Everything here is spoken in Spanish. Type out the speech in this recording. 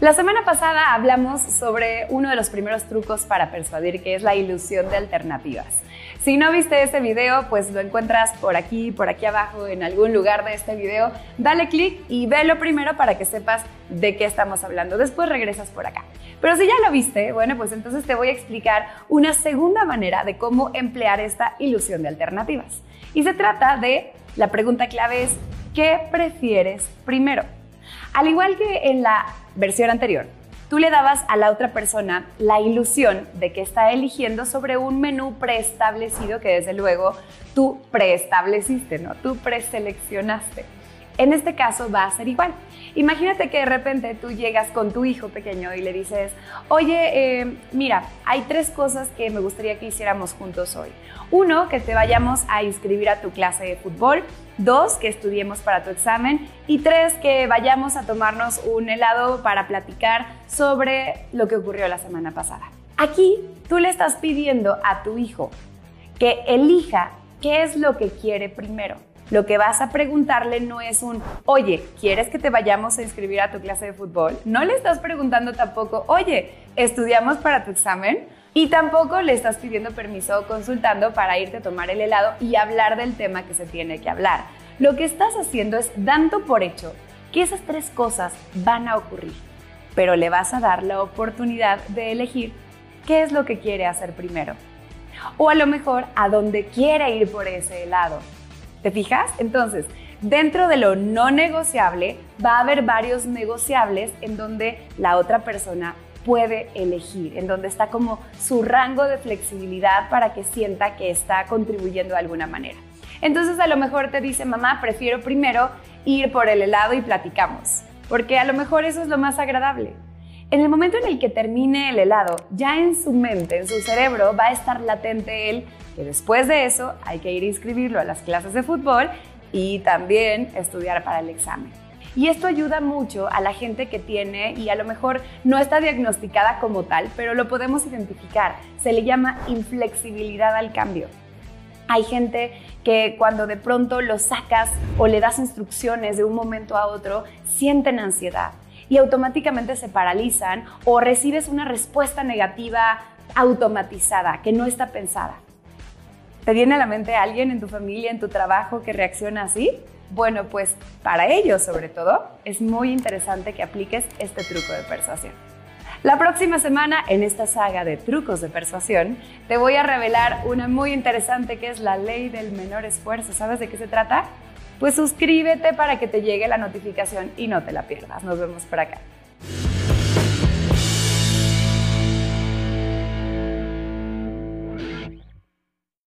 La semana pasada hablamos sobre uno de los primeros trucos para persuadir, que es la ilusión de alternativas. Si no viste ese video, pues lo encuentras por aquí abajo, en algún lugar de este video. Dale clic y velo primero para que sepas de qué estamos hablando. Después regresas por acá. Pero si ya lo viste, bueno, pues entonces te voy a explicar una segunda manera de cómo emplear esta ilusión de alternativas. Y se trata de, la pregunta clave es, ¿qué prefieres primero? Al igual que en la versión anterior, tú le dabas a la otra persona la ilusión de que está eligiendo sobre un menú preestablecido que desde luego tú preestableciste, ¿no? Tú preseleccionaste. En este caso va a ser igual. Imagínate que de repente tú llegas con tu hijo pequeño y le dices, oye, mira, hay tres cosas que me gustaría que hiciéramos juntos hoy. Uno, que te vayamos a inscribir a tu clase de fútbol. Dos, que estudiemos para tu examen. Y tres, que vayamos a tomarnos un helado para platicar sobre lo que ocurrió la semana pasada. Aquí tú le estás pidiendo a tu hijo que elija qué es lo que quiere primero. Lo que vas a preguntarle no es un, oye, ¿quieres que te vayamos a inscribir a tu clase de fútbol? No le estás preguntando tampoco, oye, ¿estudiamos para tu examen? Y tampoco le estás pidiendo permiso o consultando para irte a tomar el helado y hablar del tema que se tiene que hablar. Lo que estás haciendo es dando por hecho que esas tres cosas van a ocurrir, pero le vas a dar la oportunidad de elegir qué es lo que quiere hacer primero. O a lo mejor, a dónde quiere ir por ese helado. ¿Te fijas? Entonces, dentro de lo no negociable va a haber varios negociables en donde la otra persona puede elegir, en donde está como su rango de flexibilidad para que sienta que está contribuyendo de alguna manera. Entonces, a lo mejor te dice, mamá, prefiero primero ir por el helado y platicamos, porque a lo mejor eso es lo más agradable. En el momento en el que termine el helado, ya en su mente, en su cerebro, va a estar latente él que después de eso hay que ir a inscribirlo a las clases de fútbol y también estudiar para el examen. Y esto ayuda mucho a la gente que tiene, y a lo mejor no está diagnosticada como tal, pero lo podemos identificar. Se le llama inflexibilidad al cambio. Hay gente que cuando de pronto lo sacas o le das instrucciones de un momento a otro, sienten ansiedad y automáticamente se paralizan o recibes una respuesta negativa automatizada, que no está pensada. ¿Te viene a la mente alguien en tu familia, en tu trabajo, que reacciona así? Bueno, pues para ellos, sobre todo, es muy interesante que apliques este truco de persuasión. La próxima semana, en esta saga de trucos de persuasión, te voy a revelar una muy interesante, que es la ley del menor esfuerzo. ¿Sabes de qué se trata? Pues suscríbete para que te llegue la notificación y no te la pierdas. Nos vemos por acá.